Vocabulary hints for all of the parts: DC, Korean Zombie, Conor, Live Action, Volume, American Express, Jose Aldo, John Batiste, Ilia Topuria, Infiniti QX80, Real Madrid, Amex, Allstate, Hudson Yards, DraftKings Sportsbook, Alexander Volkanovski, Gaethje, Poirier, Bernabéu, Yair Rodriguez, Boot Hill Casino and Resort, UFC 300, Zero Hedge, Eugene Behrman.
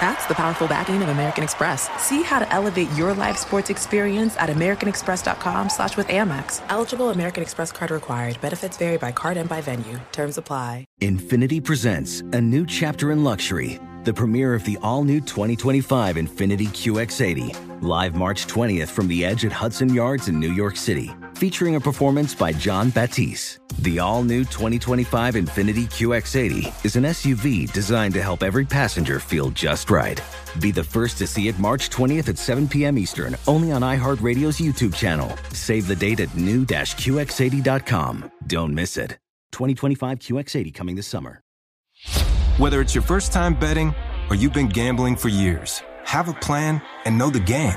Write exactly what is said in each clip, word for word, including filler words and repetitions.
That's the powerful backing of American Express. See how to elevate your live sports experience at americanexpress.com slash with Amex. Eligible American Express card required. Benefits vary by card and by venue. Terms apply. Infiniti presents a new chapter in luxury. The premiere of the all-new twenty twenty-five Infiniti Q X eighty. Live March twentieth from the Edge at Hudson Yards in New York City. Featuring a performance by John Batiste. The all-new twenty twenty-five Infiniti Q X eighty is an S U V designed to help every passenger feel just right. Be the first to see it March twentieth at seven p.m. Eastern, only on iHeartRadio's YouTube channel. Save the date at new dash q x eighty dot com. Don't miss it. twenty twenty-five Q X eighty coming this summer. Whether it's your first time betting or you've been gambling for years, have a plan and know the game.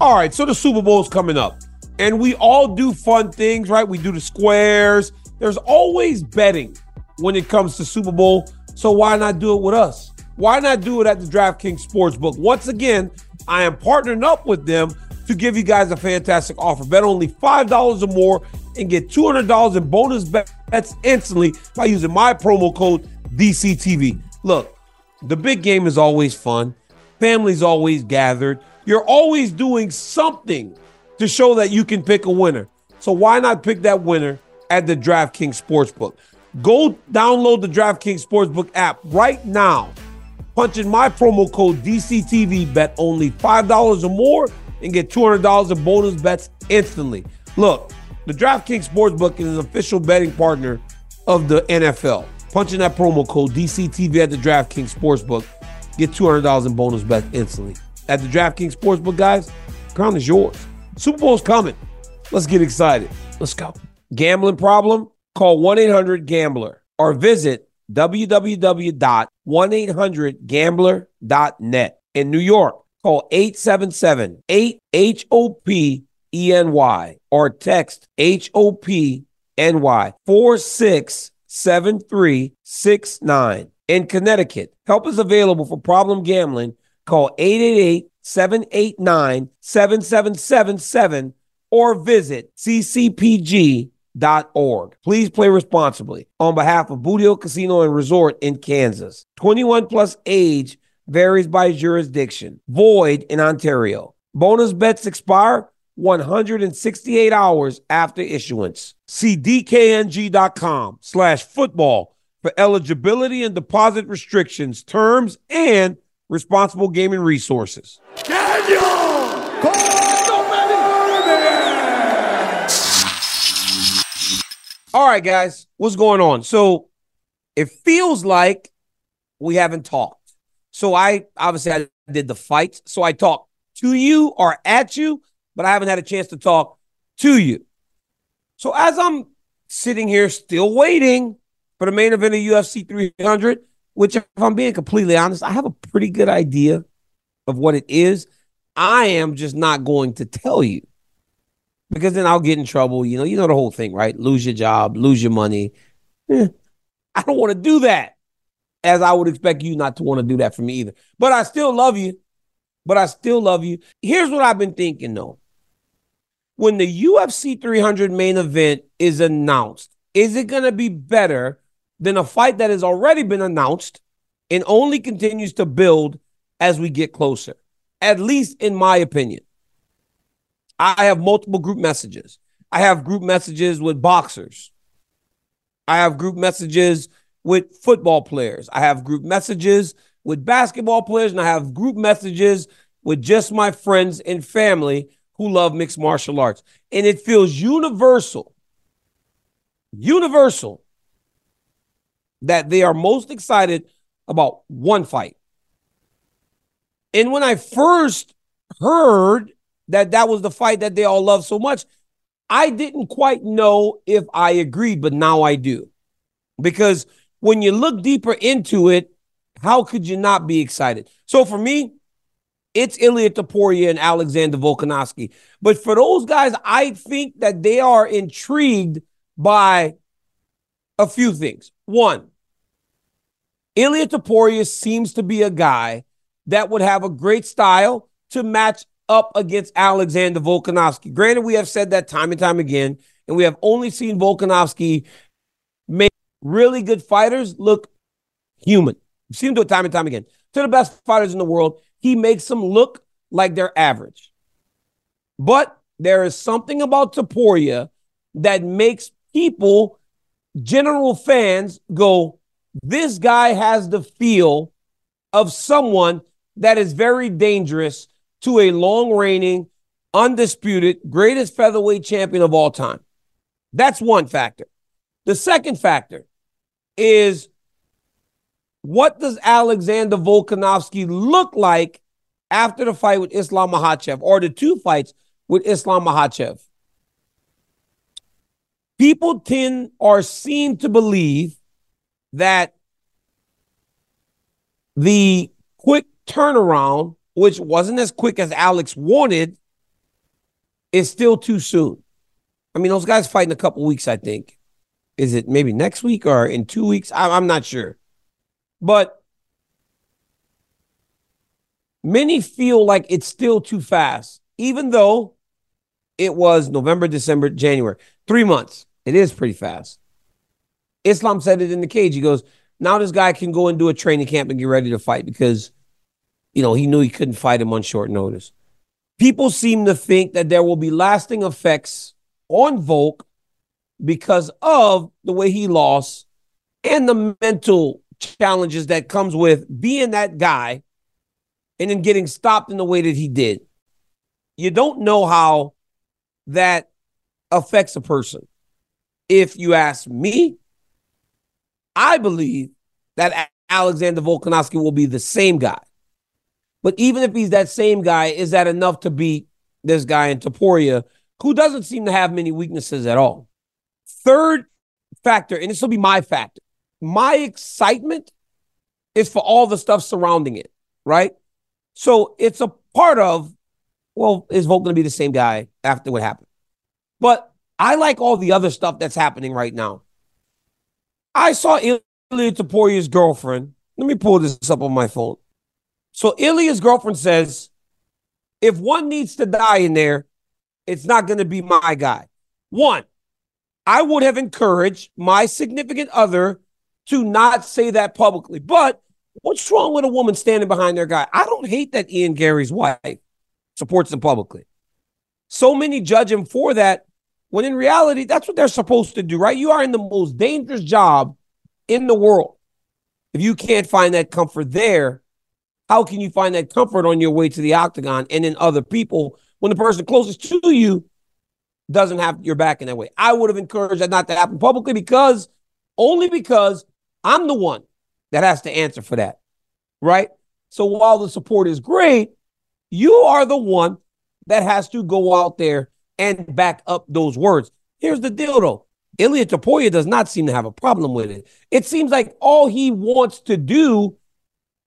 All right, so the Super Bowl's coming up, and we all do fun things, right? We do the squares. There's always betting when it comes to Super Bowl, so why not do it with us? Why not do it at the DraftKings Sportsbook? Once again, I am partnering up with them to give you guys a fantastic offer. Bet only five dollars or more and get two hundred dollars in bonus bets instantly by using my promo code D C T V. Look, the big game is always fun. Family's always gathered. You're always doing something to show that you can pick a winner. So why not pick that winner at the DraftKings Sportsbook? Go download the DraftKings Sportsbook app right now. Punch in my promo code D C T V, bet only five dollars or more, and get two hundred dollars in bonus bets instantly. Look, the DraftKings Sportsbook is an official betting partner of the N F L. Punch in that promo code D C T V at the DraftKings Sportsbook. Get two hundred dollars in bonus bets instantly. At the DraftKings Sportsbook, guys, the crown is yours. Super Bowl's coming. Let's get excited. Let's go. Gambling problem? Call one eight hundred gambler or visit w w w dot one eight hundred gambler dot net. In New York, call eight seven seven, eight HOPENY or text HOPENY four six seven three six nine. In Connecticut, help is available for problem gambling. Call eight eight eight, seven eight nine, seven seven seven seven or visit c c p g dot org. Please play responsibly. On behalf of Boot Hill Casino and Resort in Kansas, twenty-one plus age varies by jurisdiction. Void in Ontario. Bonus bets expire one hundred sixty-eight hours after issuance. See dkng.com slash football for eligibility and deposit restrictions, terms, and responsible gaming resources. Daniel All right, guys, what's going on? So it feels like we haven't talked. So I obviously I did the fight. So I talked to you or at you, but I haven't had a chance to talk to you. So as I'm sitting here still waiting for the main event of U F C three hundred, which, if I'm being completely honest, I have a pretty good idea of what it is. I am just not going to tell you because then I'll get in trouble. You know, you know the whole thing, right? Lose your job, lose your money. Eh, I don't want to do that, as I would expect you not to want to do that for me either. But I still love you. But I still love you. Here's what I've been thinking, though. When the U F C three hundred main event is announced, is it going to be better than a fight that has already been announced and only continues to build as we get closer, at least in my opinion? I have multiple group messages. I have group messages with boxers. I have group messages with football players. I have group messages with basketball players, and I have group messages with just my friends and family who love mixed martial arts. And it feels universal, universal, that they are most excited about one fight. And when I first heard that that was the fight that they all love so much, I didn't quite know if I agreed, but now I do. Because when you look deeper into it, how could you not be excited? So for me, it's Ilia Topuria and Alexander Volkanovski. But for those guys, I think that they are intrigued by a few things. One, Ilia Topuria seems to be a guy that would have a great style to match up against Alexander Volkanovski. Granted, we have said that time and time again, and we have only seen Volkanovski make really good fighters look human. We've seen him do it time and time again. To the best fighters in the world, he makes them look like they're average. But there is something about Topuria that makes people, general fans, go, this guy has the feel of someone that is very dangerous to a long-reigning, undisputed, greatest featherweight champion of all time. That's one factor. The second factor is, what does Alexander Volkanovski look like after the fight with Islam Makhachev, or the two fights with Islam Makhachev? People tend or seem to believe that the quick turnaround, which wasn't as quick as Alex wanted, is still too soon. I mean, those guys fight in a couple weeks, I think. Is it maybe next week or in two weeks? I, I'm not sure. But many feel like it's still too fast, even though it was November, December, January. Three months. It is pretty fast. Islam said it in the cage. He goes, now this guy can go and do a training camp and get ready to fight because, you know, he knew he couldn't fight him on short notice. People seem to think that there will be lasting effects on Volk because of the way he lost and the mental challenges that comes with being that guy and then getting stopped in the way that he did. You don't know how that affects a person. If you ask me, I believe that Alexander Volkanovski will be the same guy. But even if he's that same guy, is that enough to beat this guy in Topuria, who doesn't seem to have many weaknesses at all? Third factor, and this will be my factor, my excitement is for all the stuff surrounding it, right? So it's a part of, well, is Volk going to be the same guy after what happened? But I like all the other stuff that's happening right now. I saw Ilia Topuria's girlfriend. Let me pull this up on my phone. So Ilya's girlfriend says, if one needs to die in there, it's not going to be my guy. One, I would have encouraged my significant other to not say that publicly. But what's wrong with a woman standing behind their guy? I don't hate that Ian Gary's wife supports him publicly. So many judge him for that, when in reality, that's what they're supposed to do, right? You are in the most dangerous job in the world. If you can't find that comfort there, how can you find that comfort on your way to the octagon and in other people when the person closest to you doesn't have your back in that way? I would have encouraged that not to happen publicly because, only because I'm the one that has to answer for that, right? So while the support is great, you are the one that has to go out there and back up those words. Here's the deal, though. Ilia Topuria does not seem to have a problem with it. It seems like all he wants to do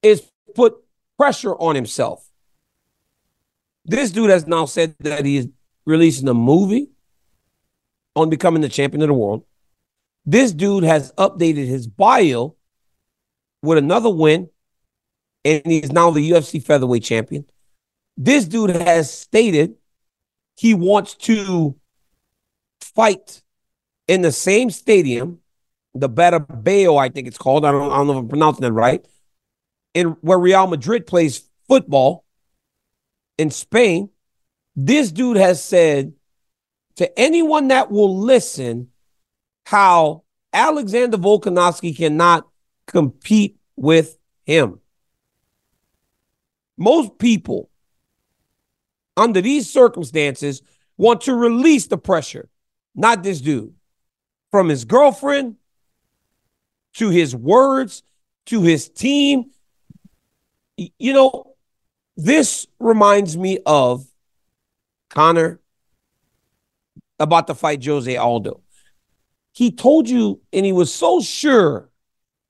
is put pressure on himself. This dude has now said that he is releasing a movie on becoming the champion of the world. This dude has updated his bio with another win, and he's now the U F C featherweight champion. This dude has stated he wants to fight in the same stadium, the Bernabéu, I think it's called. I don't, I don't know if I'm pronouncing that right. In where Real Madrid plays football in Spain. This dude has said to anyone that will listen how Alexander Volkanovski cannot compete with him. Most people under these circumstances want to release the pressure, not this dude, from his girlfriend, to his words, to his team. You know, this reminds me of Conor about to fight Jose Aldo. He told you, and he was so sure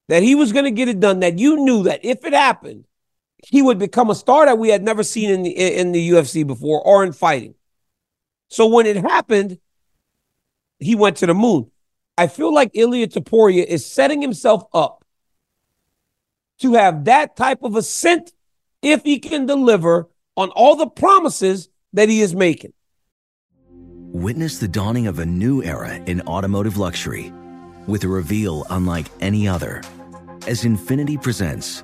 that he was going to get it done, that you knew that if it happened, he would become a star that we had never seen in the, in the U F C before or in fighting. So when it happened, he went to the moon. I feel like Ilia Topuria is setting himself up to have that type of ascent if he can deliver on all the promises that he is making. Witness the dawning of a new era in automotive luxury with a reveal unlike any other, as Infiniti presents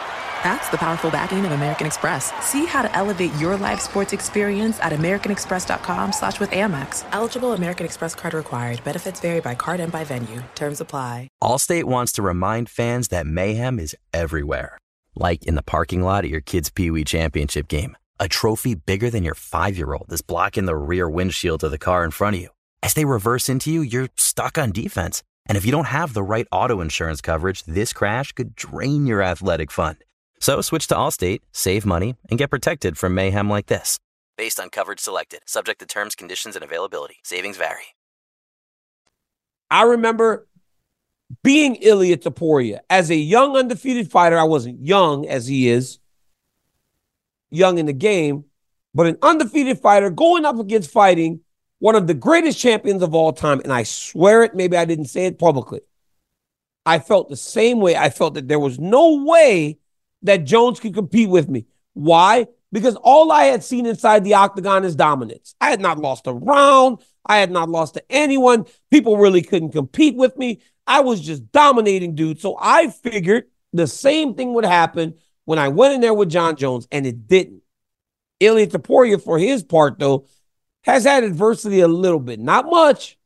That's the powerful backing of American Express. See how to elevate your live sports experience at american express dot com slash with Amex. Eligible American Express card required. Benefits vary by card and by venue. Terms apply. Allstate wants to remind fans that mayhem is everywhere. Like in the parking lot at your kid's Pee Wee championship game. A trophy bigger than your five-year-old is blocking the rear windshield of the car in front of you. As they reverse into you, you're stuck on defense. And if you don't have the right auto insurance coverage, this crash could drain your athletic fund. So switch to Allstate, save money, and get protected from mayhem like this. Based on coverage selected, subject to terms, conditions, and availability. Savings vary. I remember being Ilia Topuria. As a young, undefeated fighter, I wasn't young as he is, young in the game, but an undefeated fighter going up against fighting one of the greatest champions of all time, and I swear it, maybe I didn't say it publicly. I felt the same way. I felt that there was no way that Jones could compete with me. Why? Because all I had seen inside the octagon is dominance. I had not lost a round. I had not lost to anyone. People really couldn't compete with me. I was just dominating, dude. So I figured the same thing would happen when I went in there with Jon Jones, and it didn't. Ilia Topuria, for his part, though, has had adversity a little bit. Not much,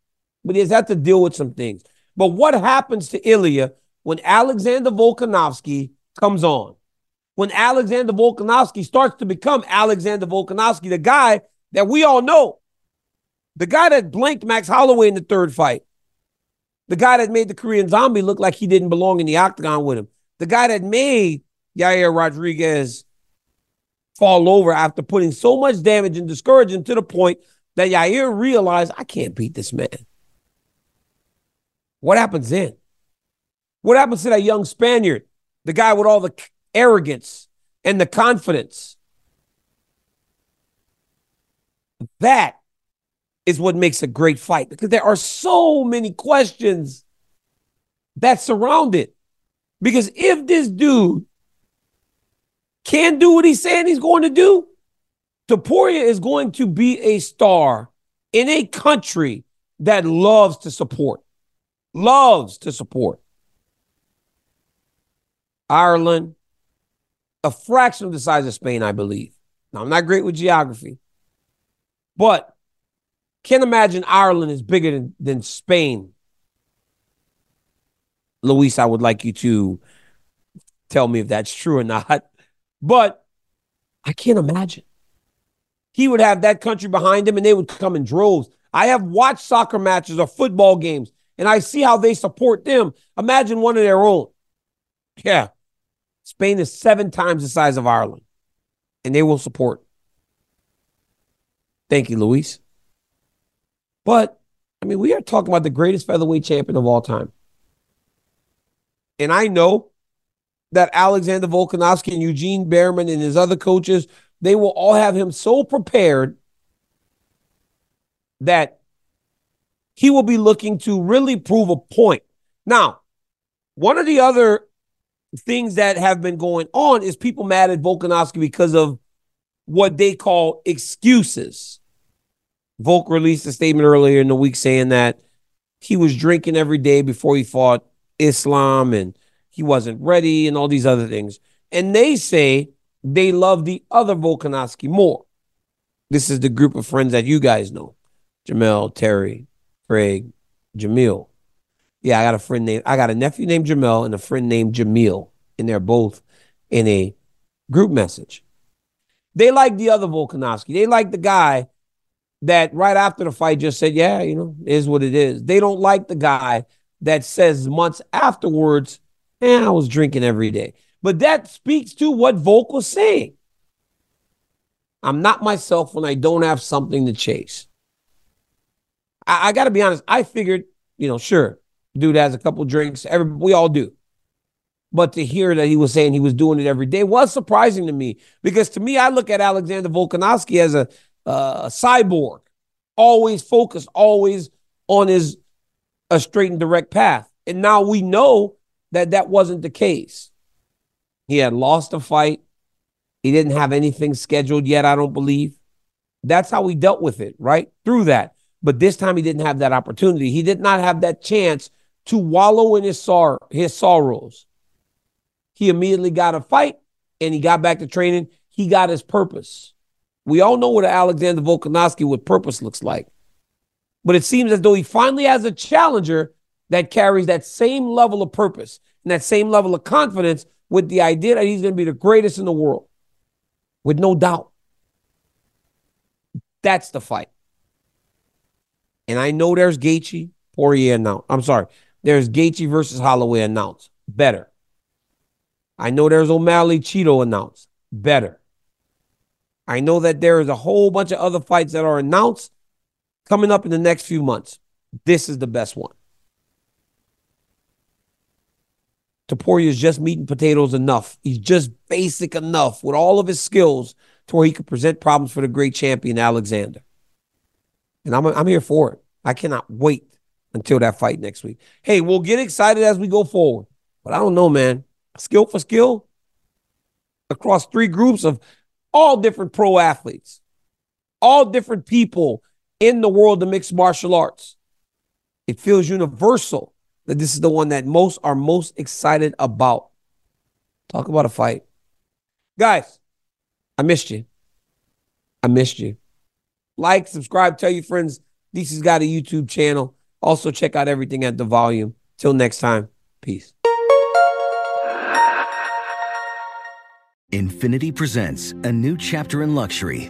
but he has had to deal with some things. But what happens to Ilia when Alexander Volkanovski comes on? When Alexander Volkanovski starts to become Alexander Volkanovski, the guy that we all know, the guy that blanked Max Holloway in the third fight, the guy that made the Korean Zombie look like he didn't belong in the octagon with him, the guy that made Yair Rodriguez fall over after putting so much damage and discouraging to the point that Yair realized, I can't beat this man. What happens then? What happens to that young Spaniard, the guy with all the arrogance and the confidence? That is what makes a great fight, because there are so many questions that surround it. Because if this dude can do what he's saying he's going to do, Topuria is going to be a star in a country that loves to support. Loves to support. Ireland, a fraction of the size of Spain, I believe. Now, I'm not great with geography, but can't imagine Ireland is bigger than, than Spain. Luis, I would like you to tell me if that's true or not. But I can't imagine. He would have that country behind him, and they would come in droves. I have watched soccer matches or football games, and I see how they support them. Imagine one of their own. Yeah. Spain is seven times the size of Ireland. and they will support. Thank you, Luis. But, I mean, we are talking about the greatest featherweight champion of all time. And I know that Alexander Volkanovski and Eugene Behrman and his other coaches, they will all have him so prepared that he will be looking to really prove a point. Now, one of the other things that have been going on is people mad at Volkanovski because of what they call excuses. Volk released a statement earlier in the week saying that he was drinking every day before he fought Islam and he wasn't ready and all these other things. And they say they love the other Volkanovski more. This is the group of friends that you guys know. Jamel, Terry, Craig, Jamil. Yeah, I got a friend named, I got a nephew named Jamel and a friend named Jamil. And they're both in a group message. They like the other Volkanovski. They like the guy that right after the fight just said, yeah, you know, it is what it is. They don't like the guy that says months afterwards, eh, I was drinking every day. But that speaks to what Volk was saying. I'm not myself when I don't have something to chase. I, I got to be honest. I figured, you know, sure, dude has a couple drinks. Every, we all do. But to hear that he was saying he was doing it every day was surprising to me. Because to me, I look at Alexander Volkanovski as a, uh, a cyborg, always focused, always on his a straight and direct path. And now we know that that wasn't the case. He had lost a fight. He didn't have anything scheduled yet, I don't believe. That's how we dealt with it, right? Through that. But this time he didn't have that opportunity. He did not have that chance to wallow in his sor- his sorrows. He immediately got a fight, and he got back to training. He got his purpose. We all know what Alexander Volkanovski, what purpose looks like. But it seems as though he finally has a challenger that carries that same level of purpose and that same level of confidence with the idea that he's going to be the greatest in the world. With no doubt. That's the fight. And I know there's Gaethje, Poirier announced. I'm sorry. There's Gaethje versus Holloway announced. Better. I know there's O'Malley, Cheeto announced. Better. I know that there is a whole bunch of other fights that are announced coming up in the next few months. This is the best one. Topuria is just meat and potatoes enough. He's just basic enough with all of his skills to where he could present problems for the great champion, Alexander. And I'm, I'm here for it. I cannot wait until that fight next week. Hey, we'll get excited as we go forward. But I don't know, man. Skill for skill across three groups of all different pro athletes, all different people in the world of mixed martial arts. It feels universal that this is the one that most are most excited about. Talk about a fight. Guys, I missed you. I missed you. Like, subscribe, tell your friends. D C's got a YouTube channel. Also, check out everything at The Volume. Till next time, peace. Infinity presents a new chapter in luxury.